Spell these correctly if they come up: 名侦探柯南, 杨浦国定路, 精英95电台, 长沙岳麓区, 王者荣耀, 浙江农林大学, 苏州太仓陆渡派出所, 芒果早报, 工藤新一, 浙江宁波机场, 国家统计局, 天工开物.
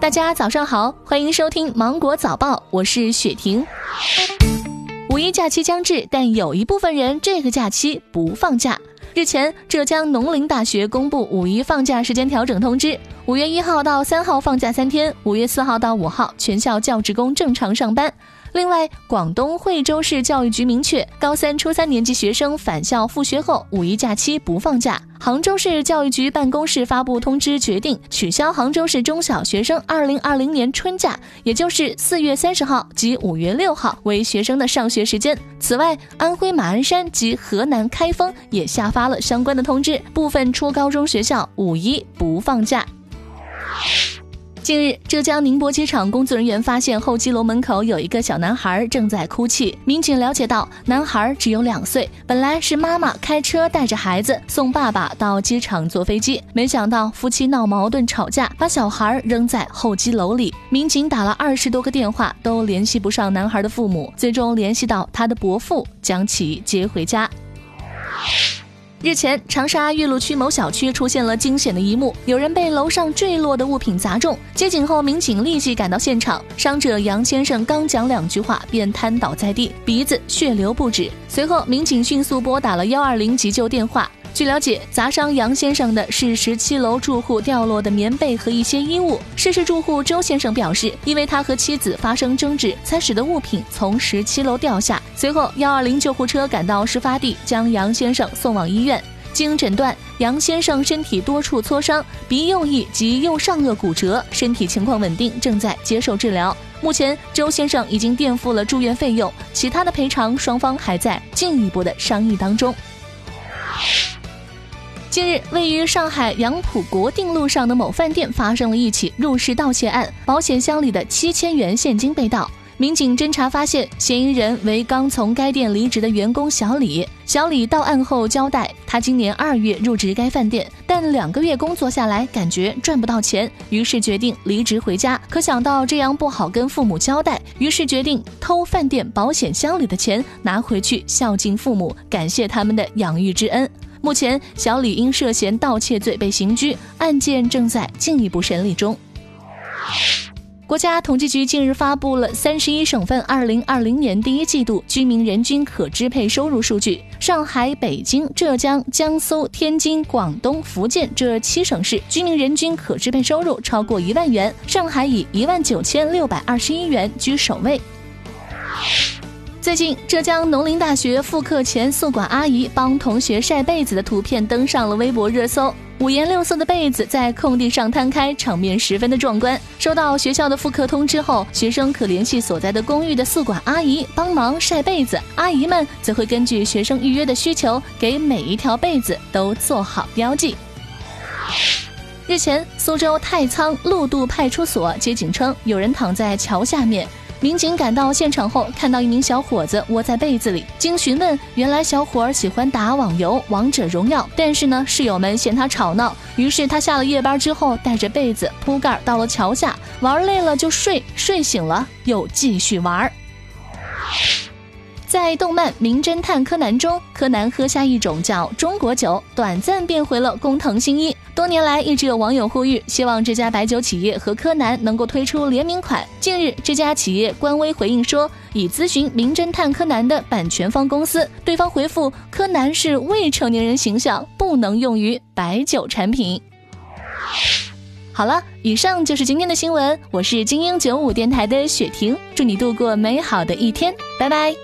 大家早上好，欢迎收听芒果早报，我是雪婷。五一假期将至，但有一部分人这个假期不放假。日前，浙江农林大学公布五一放假时间调整通知，5月1号到3号放假3天，5月4号到5号全校教职工正常上班。另外，广东惠州市教育局明确，高3、初3年级学生返校复学后，五一假期不放假。杭州市教育局办公室发布通知，决定取消杭州市中小学生2020年春假，也就是4月30号及5月6号为学生的上学时间。此外，安徽马鞍山及河南开封也下发了相关的通知，部分初高中学校五一不放假。近日，浙江宁波机场工作人员发现候机楼门口有一个小男孩正在哭泣。民警了解到，男孩只有2岁，本来是妈妈开车带着孩子送爸爸到机场坐飞机，没想到夫妻闹矛盾吵架，把小孩扔在候机楼里。民警打了20多个电话都联系不上男孩的父母，最终联系到他的伯父，将其接回家。日前，长沙岳麓区某小区出现了惊险的一幕，有人被楼上坠落的物品砸中。接警后，民警立即赶到现场，伤者杨先生刚讲2句话便瘫倒在地，鼻子血流不止。随后，民警迅速拨打了120急救电话。据了解，砸伤杨先生的是17楼住户掉落的棉被和一些衣物。涉事住户周先生表示，因为他和妻子发生争执，才使得物品从17楼掉下。随后120救护车赶到事发地，将杨先生送往医院。经诊断，杨先生身体多处挫伤，鼻右翼及右上颚骨折，身体情况稳定，正在接受治疗。目前，周先生已经垫付了住院费用，其他的赔偿双方还在进一步的商议当中。近日，位于上海杨浦国定路上的某饭店发生了一起入室盗窃案，保险箱里的7000元现金被盗。民警侦查发现，嫌疑人为刚从该店离职的员工小李。小李到案后交代，他今年2月入职该饭店，但2个月工作下来，感觉赚不到钱，于是决定离职回家。可想到这样不好跟父母交代，于是决定偷饭店保险箱里的钱拿回去孝敬父母，感谢他们的养育之恩。目前，小李因涉嫌盗窃罪被刑拘，案件正在进一步审理中。国家统计局近日发布了31省份2020年第1季度居民人均可支配收入数据，上海、北京、浙江、江苏、天津、广东、福建这7省市居民人均可支配收入超过1万元，上海以19621元居首位。最近，浙江农林大学复课前宿管阿姨帮同学晒被子的图片登上了微博热搜。5颜6色的被子在空地上摊开，场面十分的壮观。收到学校的复课通知后，学生可联系所在的公寓的宿管阿姨帮忙晒被子，阿姨们则会根据学生预约的需求，给每一条被子都做好标记。日前，苏州太仓陆渡派出所接警称，有人躺在桥下面。民警赶到现场后，看到一名小伙子窝在被子里。经询问，原来小伙儿喜欢打网游王者荣耀，但是呢，室友们嫌他吵闹，于是他下了夜班之后，带着被子铺盖到了桥下，玩累了就睡，睡醒了又继续玩。在动漫《名侦探柯南》中，柯南喝下一种叫中国酒，短暂变回了工藤新一。多年来，一直有网友呼吁，希望这家白酒企业和柯南能够推出联名款。近日，这家企业官微回应说，已咨询《名侦探柯南》的版权方公司，对方回复，柯南是未成年人形象，不能用于白酒产品。好了，以上就是今天的新闻，我是精英95电台的雪婷，祝你度过美好的一天，拜拜。